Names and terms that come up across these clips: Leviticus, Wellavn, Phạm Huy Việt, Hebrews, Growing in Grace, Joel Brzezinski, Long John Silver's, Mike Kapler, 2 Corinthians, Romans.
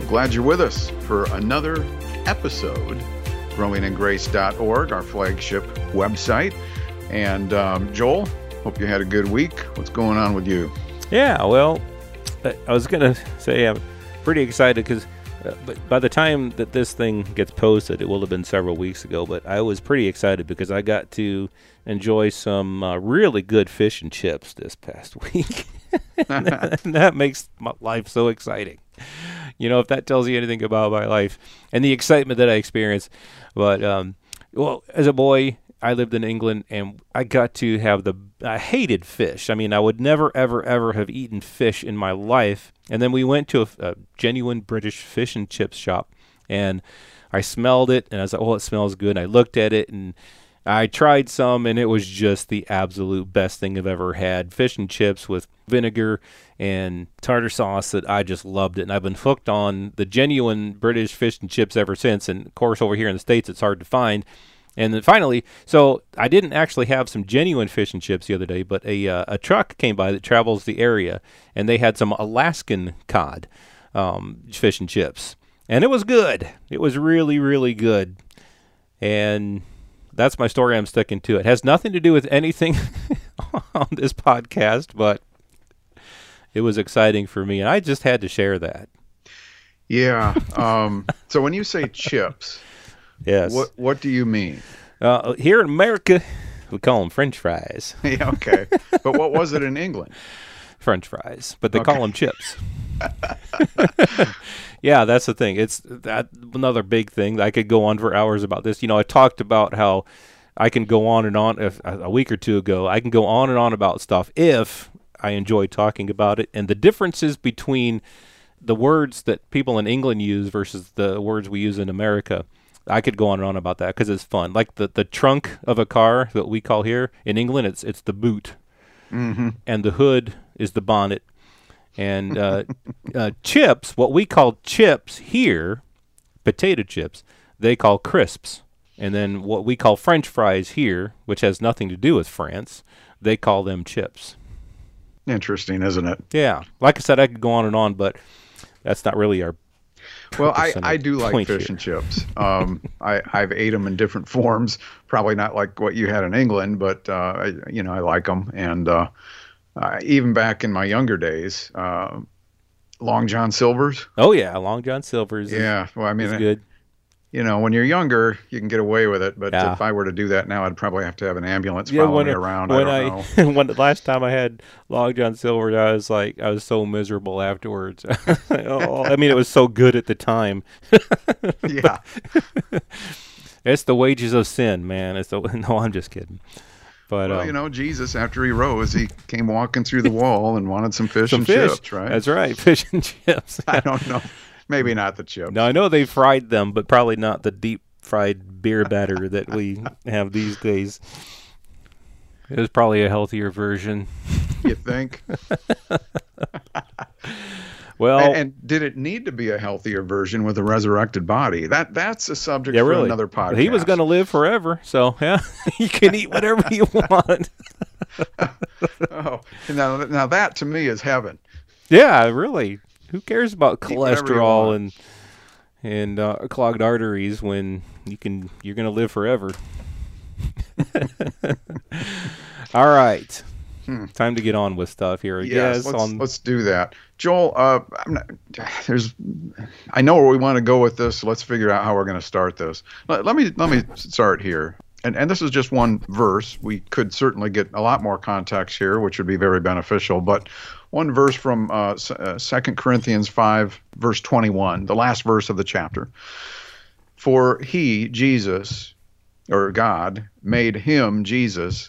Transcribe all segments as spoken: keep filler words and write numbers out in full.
We're glad you're with us for another episode. growing in grace dot org, our flagship website. And um, Joel, hope you had a good week. What's going on with you? Yeah, well, I was going to say I'm pretty excited because uh, but by the time that this thing gets posted, it will have been several weeks ago. But I was pretty excited because I got to enjoy some uh, really good fish and chips this past week. that, that makes my life so exciting. You know, if that tells you anything about my life and the excitement that I experienced. But, um, well, as a boy, I lived in England and I got to have the, I hated fish. I mean, I would never, ever, ever have eaten fish in my life. And then we went to a, a genuine British fish and chips shop and I smelled it and I was like, oh, it smells good. And I looked at it and I tried some, and it was just the absolute best thing I've ever had. Fish and chips with vinegar and tartar sauce that I just loved it, and I've been hooked on the genuine British fish and chips ever since, and of course over here in the States it's hard to find. And then finally, so I didn't actually have some genuine fish and chips the other day, but a, uh, a truck came by that travels the area, and they had some Alaskan cod um, fish and chips, and it was good. It was really, really good, and that's my story. I'm sticking to it. It has nothing to do with anything on this podcast, but it was exciting for me, and I just had to share that. Yeah. Um, so when you say chips, yes, what what do you mean? Uh, here in America, we call them French fries. Yeah, okay. But what was it in England? French fries, but they okay. call them chips. Yeah, that's the thing. It's that another big thing. I could go on for hours about this. You know, I talked about how I can go on and on if, a week or two ago. I can go on and on about stuff if I enjoy talking about it. And the differences between the words that people in England use versus the words we use in America, I could go on and on about that because it's fun. Like the, the trunk of a car that we call here in England, it's it's the boot. Mm-hmm. And the hood is the bonnet. And uh, uh, chips, what we call chips here, potato chips, they call crisps. And then what we call French fries here, which has nothing to do with France, they call them chips. Interesting, isn't it? Yeah. Like I said, I could go on and on, but that's not really our Well, I, I do like fish here. and chips. Um, I, I've ate them in different forms, probably not like what you had in England, but, uh, I, you know, I like them. And uh, uh, even back in my younger days, uh, Long John Silver's. Oh, yeah. Long John Silver's. Yeah. Is, well, I mean, is good. You know, when you're younger, you can get away with it. But yeah. if I were to do that now, I'd probably have to have an ambulance yeah, following me around. When I don't I, know. When the last time I had Long John Silver, I was like, I was so miserable afterwards. oh, I mean, it was so good at the time. yeah. It's the wages of sin, man. It's the, no, I'm just kidding. But, well, um, you know, Jesus, after he rose, he came walking through the wall and wanted some fish some and fish. chips, right? That's right, fish and chips. I don't know. Maybe not the chips. Now, I know they fried them, but probably not the deep-fried beer batter that we have these days. It was probably a healthier version. You think? Well, and, and did it need to be a healthier version with a resurrected body? That That's a subject yeah, for really. another podcast. He was going to live forever, so yeah, you can eat whatever you want. oh, now, now that, to me, is heaven. Yeah, really. Who cares about cholesterol and and uh, clogged arteries when you can you're gonna live forever? All right, hmm. time to get on with stuff here. I yes, guess let's, on... let's do that, Joel. Uh, I'm not, there's I know where we want to go with this. Let's figure out how we're gonna start this. Let, let me let me start here, and and this is just one verse. We could certainly get a lot more context here, which would be very beneficial, but. One verse from uh, uh, Second Corinthians five, verse twenty-one, the last verse of the chapter. For he, Jesus, or God, made him, Jesus,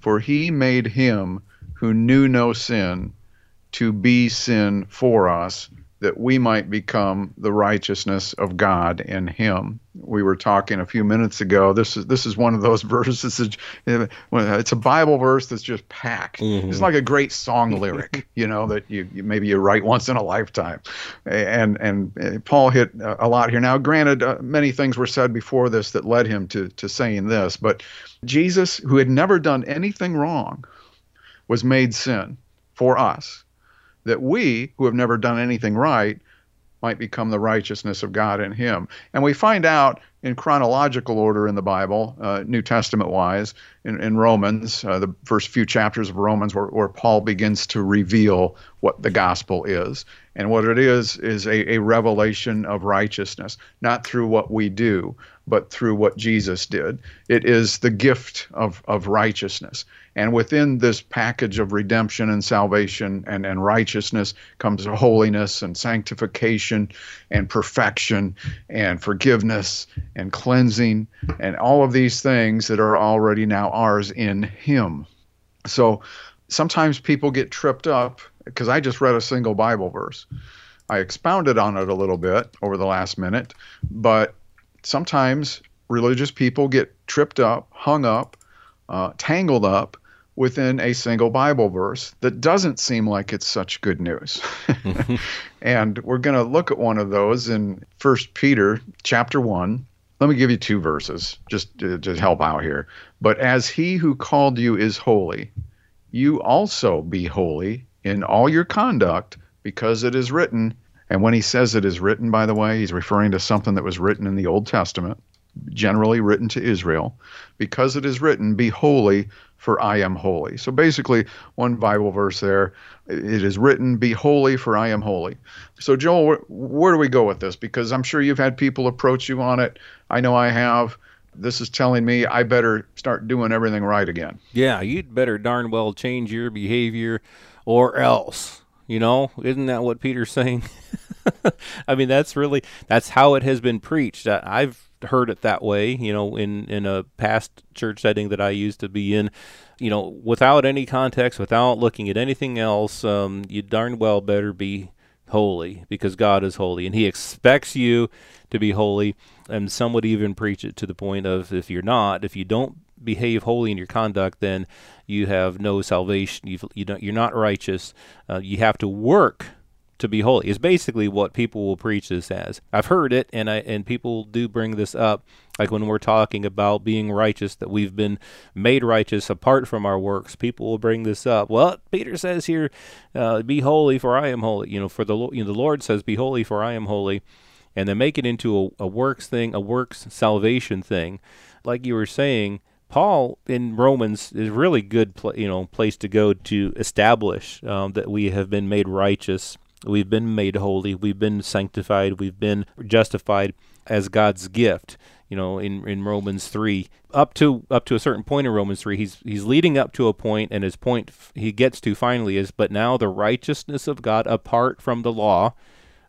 for he made him who knew no sin to be sin for us, that we might become the righteousness of God in him. We were talking a few minutes ago. This is this is one of those verses. That, it's a Bible verse that's just packed. Mm-hmm. It's like a great song lyric, you know, that you, you maybe you write once in a lifetime. And and Paul hit a lot here. Now, granted, uh, many things were said before this that led him to to saying this, but Jesus, who had never done anything wrong, was made sin for us, that we, who have never done anything right, might become the righteousness of God in him. And we find out in chronological order in the Bible, uh, New Testament-wise, in, in Romans, uh, the first few chapters of Romans, where, where Paul begins to reveal what the gospel is. And what it is is a, a revelation of righteousness, not through what we do, but through what Jesus did. It is the gift of, of righteousness. And within this package of redemption and salvation and, and righteousness comes holiness and sanctification and perfection and forgiveness and cleansing and all of these things that are already now ours in him. So sometimes people get tripped up because I just read a single Bible verse. I expounded on it a little bit over the last minute, but sometimes religious people get tripped up, hung up, uh, tangled up within a single Bible verse that doesn't seem like it's such good news. And we're going to look at one of those in First Peter chapter one. Let me give you two verses just to, to help out here. But as he who called you is holy, you also be holy in all your conduct, because it is written. And when he says it is written, by the way, he's referring to something that was written in the Old Testament, generally written to Israel. Because it is written, be holy, for I am holy. So basically, one Bible verse there, it is written, be holy, for I am holy. So Joel, where, where do we go with this? Because I'm sure you've had people approach you on it. I know I have. This is telling me I better start doing everything right again. Yeah, you'd better darn well change your behavior or else. You know, isn't that what Peter's saying? I mean, that's really, that's how it has been preached. I've heard it that way, you know, in, in a past church setting that I used to be in, you know, without any context, without looking at anything else, um, you darn well better be holy because God is holy and he expects you to be holy. And some would even preach it to the point of if you're not, if you don't behave holy in your conduct, then you have no salvation. You've, you don't, you're not righteous. Uh, you have to work to be holy. It's basically what people will preach this as. I've heard it, and I and people do bring this up, like when we're talking about being righteous, that we've been made righteous apart from our works. People will bring this up. Well, Peter says here, uh, "Be holy, for I am holy." You know, for the you know, the Lord says, "Be holy, for I am holy," and then make it into a, a works thing, a works salvation thing, like you were saying. Paul in Romans is a really good pl- you know, place to go to establish um, that we have been made righteous, we've been made holy, we've been sanctified, we've been justified as God's gift. You know, in, in Romans three, up to up to a certain point in Romans three, he's he's leading up to a point, and his point f- he gets to finally is, but now the righteousness of God apart from the law,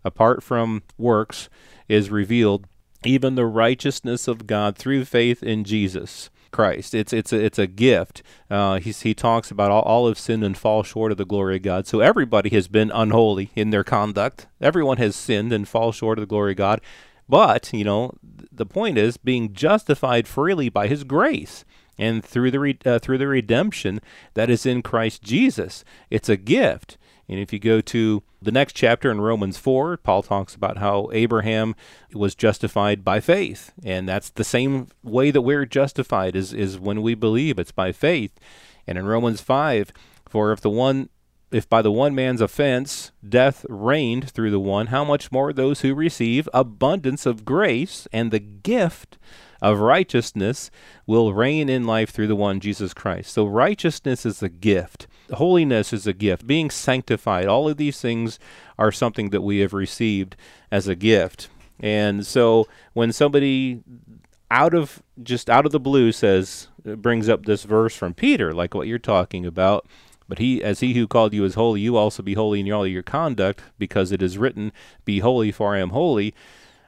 apart from works, is revealed, even the righteousness of God through faith in Jesus Christ. It's it's a, it's a gift. Uh, he he talks about all, all have sinned and fall short of the glory of God. So everybody has been unholy in their conduct. Everyone has sinned and fall short of the glory of God. But you know the point is being justified freely by His grace and through the re, uh, through the redemption that is in Christ Jesus. It's a gift. And if you go to the next chapter in Romans four, Paul talks about how Abraham was justified by faith. And that's the same way that we're justified is, is when we believe. It's by faith. And in Romans five, for if the one, if by the one man's offense death reigned through the one, how much more those who receive abundance of grace and the gift of righteousness will reign in life through the one, Jesus Christ. So righteousness is a gift. Holiness is a gift. Being sanctified, all of these things are something that we have received as a gift. And so when somebody out of just out of the blue says, brings up this verse from Peter, like what you're talking about, but he, as he who called you is holy, you also be holy in all your conduct, because it is written, be holy, for I am holy.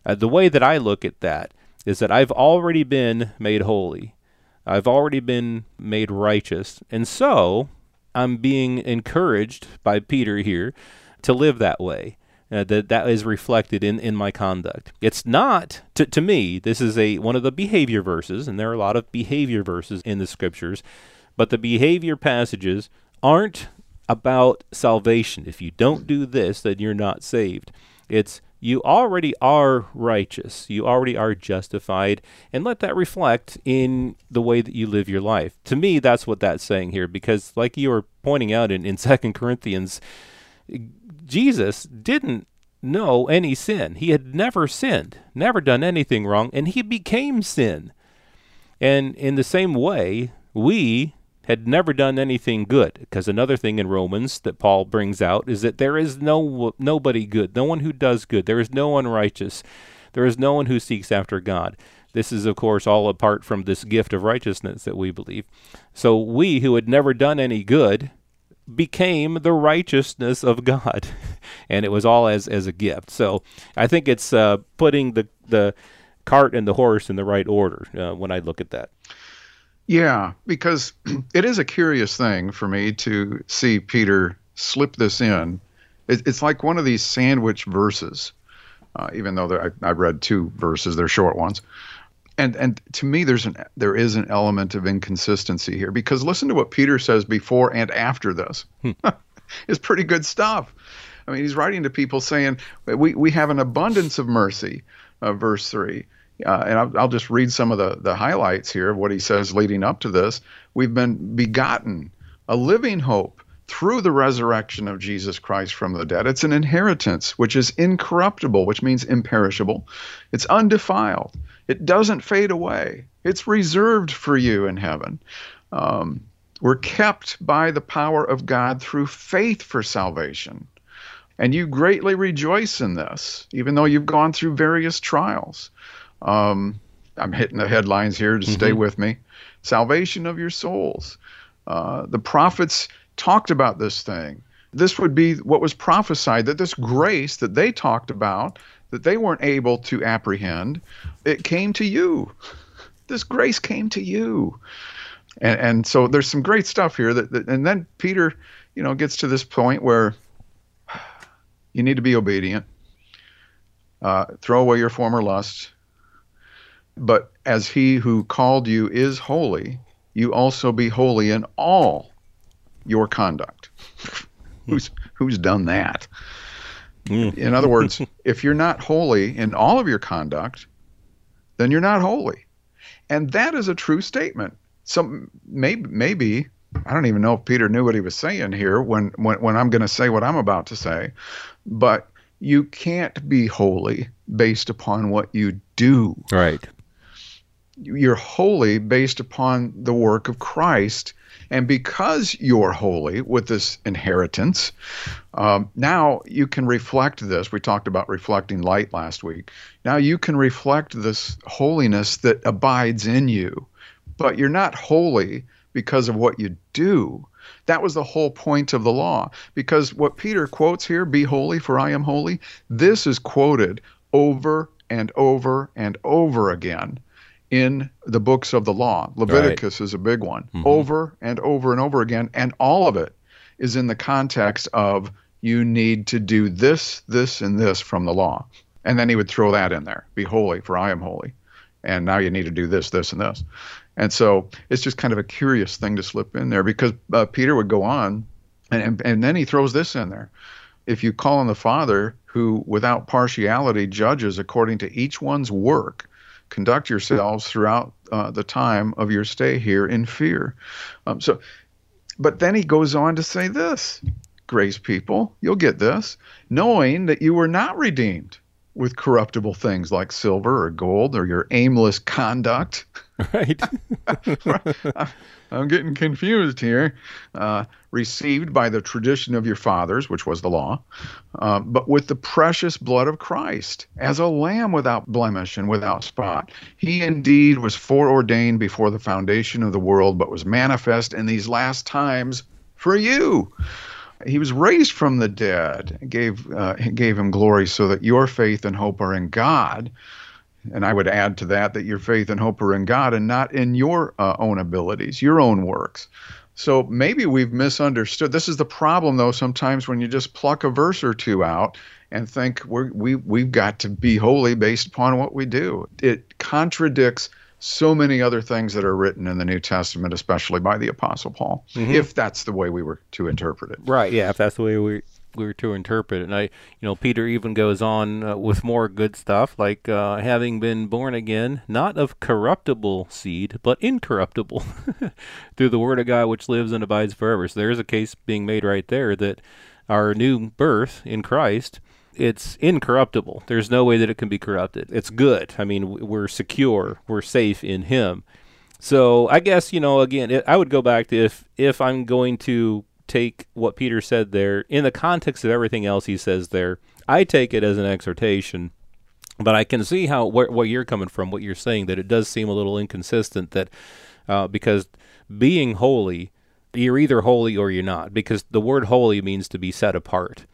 Uh, the way that I look at that is that I've already been made holy. I've already been made righteous. And so I'm being encouraged by Peter here to live that way, uh, that that is reflected in, in my conduct. It's not, to, to me, this is a one of the behavior verses, and there are a lot of behavior verses in the Scriptures, but the behavior passages aren't about salvation. If you don't do this, then you're not saved. It's you already are righteous. You already are justified, and let that reflect in the way that you live your life. To me, that's what that's saying here, because like you were pointing out in, in Second Corinthians, Jesus didn't know any sin. He had never sinned, never done anything wrong, and he became sin. And in the same way, we had never done anything good, because another thing in Romans that Paul brings out is that there is no nobody good, no one who does good. There is no one righteous. There is no one who seeks after God. This is, of course, all apart from this gift of righteousness that we believe. So we who had never done any good became the righteousness of God, and it was all as as a gift. So I think it's uh, putting the, the cart and the horse in the right order uh, when I look at that. Yeah, because it is a curious thing for me to see Peter slip this in. It, it's like one of these sandwich verses, uh, even though I, I read two verses, they're short ones. And and to me, there's an there is an element of inconsistency here, because listen to what Peter says before and after this. Hmm. It's pretty good stuff. I mean, he's writing to people saying, we, we have an abundance of mercy, uh, verse three. Uh, and I'll, I'll just read some of the, the highlights here of what he says leading up to this. We've been begotten, a living hope through the resurrection of Jesus Christ from the dead. It's an inheritance which is incorruptible, which means imperishable. It's undefiled. It doesn't fade away. It's reserved for you in heaven. Um, we're kept by the power of God through faith for salvation. And you greatly rejoice in this, even though you've gone through various trials. Um, I'm hitting the headlines here to mm-hmm. stay with me. Salvation of your souls. Uh, the prophets talked about this thing. This would be what was prophesied, that this grace that they talked about, that they weren't able to apprehend, it came to you. This grace came to you. And, and so there's some great stuff here. That, that, and then Peter, you know, gets to this point where you need to be obedient. Uh, throw away your former lusts. But as he who called you is holy, you also be holy in all your conduct. who's who's done that? In other words, if you're not holy in all of your conduct, then you're not holy. And that is a true statement. Some maybe, maybe I don't even know if Peter knew what he was saying here when, when, when I'm going to say what I'm about to say, but you can't be holy based upon what you do. Right. You're holy based upon the work of Christ, and because you're holy with this inheritance, um, now you can reflect this. We talked about reflecting light last week. Now you can reflect this holiness that abides in you, but you're not holy because of what you do. That was the whole point of the law, because what Peter quotes here, be holy for I am holy, this is quoted over and over and over again in the books of the law. Leviticus right. is a big one, mm-hmm. over and over and over again, and all of it is in the context of you need to do this, this, and this from the law. And then he would throw that in there, be holy for I am holy, and now you need to do this, this, and this. And so it's just kind of a curious thing to slip in there, because uh, Peter would go on, and, and, and then he throws this in there. If you call on the Father, who without partiality judges according to each one's work, conduct yourselves throughout uh, the time of your stay here in fear. Um, so, but then he goes on to say this, grace people, you'll get this, knowing that you were not redeemed with corruptible things like silver or gold or your aimless conduct. Right. I'm getting confused here. Uh, received by the tradition of your fathers, which was the law, uh, but with the precious blood of Christ, as a lamb without blemish and without spot. He indeed was foreordained before the foundation of the world, but was manifest in these last times for you. He was raised from the dead, gave, uh, gave him glory, so that your faith and hope are in God. And I would add to that that your faith and hope are in God and not in your uh, own abilities, your own works. So maybe we've misunderstood. This is the problem, though, sometimes when you just pluck a verse or two out and think we're, we, we've got to be holy based upon what we do. It contradicts so many other things that are written in the New Testament, especially by the Apostle Paul, mm-hmm. if that's the way we were to interpret it. Right, yeah, if that's the way we, we were to interpret it. And I, you know, Peter even goes on uh, with more good stuff, like uh, having been born again, not of corruptible seed, but incorruptible, through the word of God which lives and abides forever. So there's a case being made right there that our new birth in Christ, it's incorruptible. There's no way that it can be corrupted. It's good. I mean, we're secure. We're safe in him. So I guess, you know, again, it, I would go back to if, if I'm going to take what Peter said there in the context of everything else he says there, I take it as an exhortation, but I can see how wh- where you're coming from, what you're saying, that it does seem a little inconsistent that uh, because being holy, you're either holy or you're not, because the word holy means to be set apart.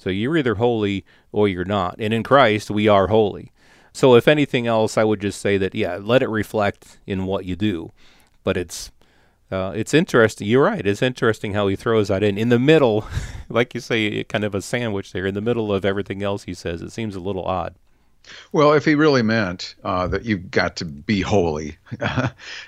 So you're either holy or you're not. And in Christ, we are holy. So if anything else, I would just say that, yeah, let it reflect in what you do. But it's uh, it's interesting. You're right. It's interesting how he throws that in. In the middle, like you say, kind of a sandwich there. In the middle of everything else he says, it seems a little odd. Well, if he really meant uh, that you've got to be holy,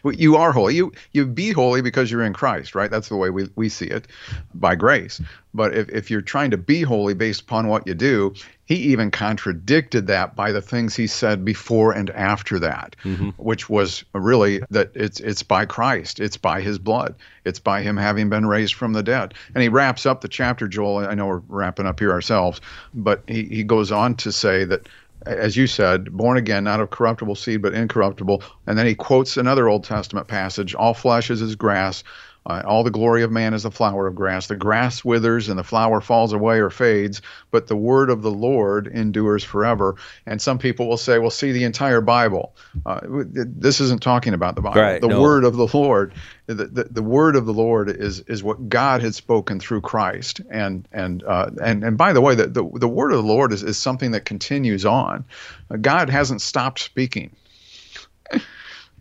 you are holy. You you be holy because you're in Christ, right? That's the way we, we see it, by grace. But if, if you're trying to be holy based upon what you do, he even contradicted that by the things he said before and after that, mm-hmm. which was really that it's it's by Christ. It's by his blood. It's by him having been raised from the dead. And he wraps up the chapter, Joel. I know we're wrapping up here ourselves, but he, he goes on to say that, as you said, born again, not of corruptible seed, but incorruptible. And then he quotes another Old Testament passage, all flesh is as grass, uh, all the glory of man is the flower of grass. The grass withers and the flower falls away or fades, but the word of the Lord endures forever. And some people will say, well, see the entire Bible. Uh, this isn't talking about the Bible. Right, the no. word of the Lord, the, the, the word of the Lord is is what God had spoken through Christ. And and uh, and, and by the way, the, the, the word of the Lord is, is something that continues on. Uh, God hasn't stopped speaking.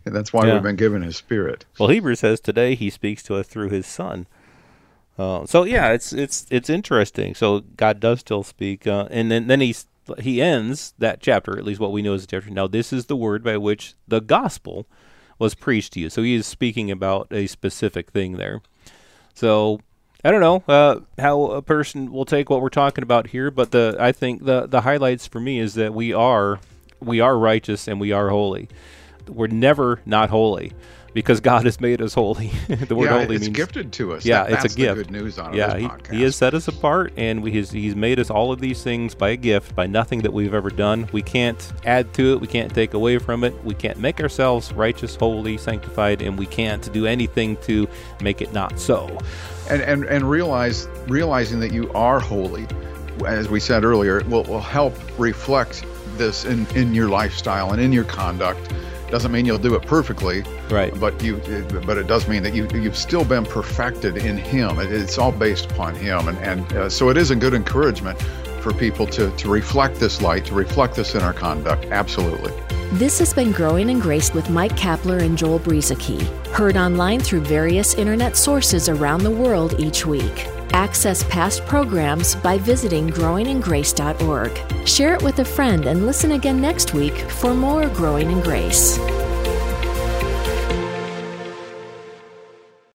And that's why yeah. we've been given his spirit. Well, Hebrews says today he speaks to us through his son. Uh, so, yeah, it's it's it's interesting. So God does still speak. Uh, and then, then he, he ends that chapter, at least what we know is the chapter. Now, this is the word by which the gospel was preached to you. So he is speaking about a specific thing there. So I don't know uh, how a person will take what we're talking about here, but the I think the, the highlights for me is that we are we are righteous and we are holy. We're never not holy because God has made us holy. The word yeah, holy it's means gifted to us. Yeah, that, it's that's a gift. The good news on yeah, this podcast. He, he has set us apart, and we, he's, he's made us all of these things by a gift, by nothing that we've ever done. We can't add to it. We can't take away from it. We can't make ourselves righteous, holy, sanctified, and we can't do anything to make it not so. And and, and realize realizing that you are holy, as we said earlier, will will help reflect this in, in your lifestyle and in your conduct. Doesn't mean you'll do it perfectly, right? But you, but it does mean that you you've still been perfected in Him. It, it's all based upon Him, and and uh, so it is a good encouragement for people to to reflect this light, to reflect this in our conduct. Absolutely. This has been Growing in Grace with Mike Kapler and Joel Brzezinski, heard online through various internet sources around the world each week. Access past programs by visiting growing in grace dot org. Share it with a friend and listen again next week for more Growing in Grace.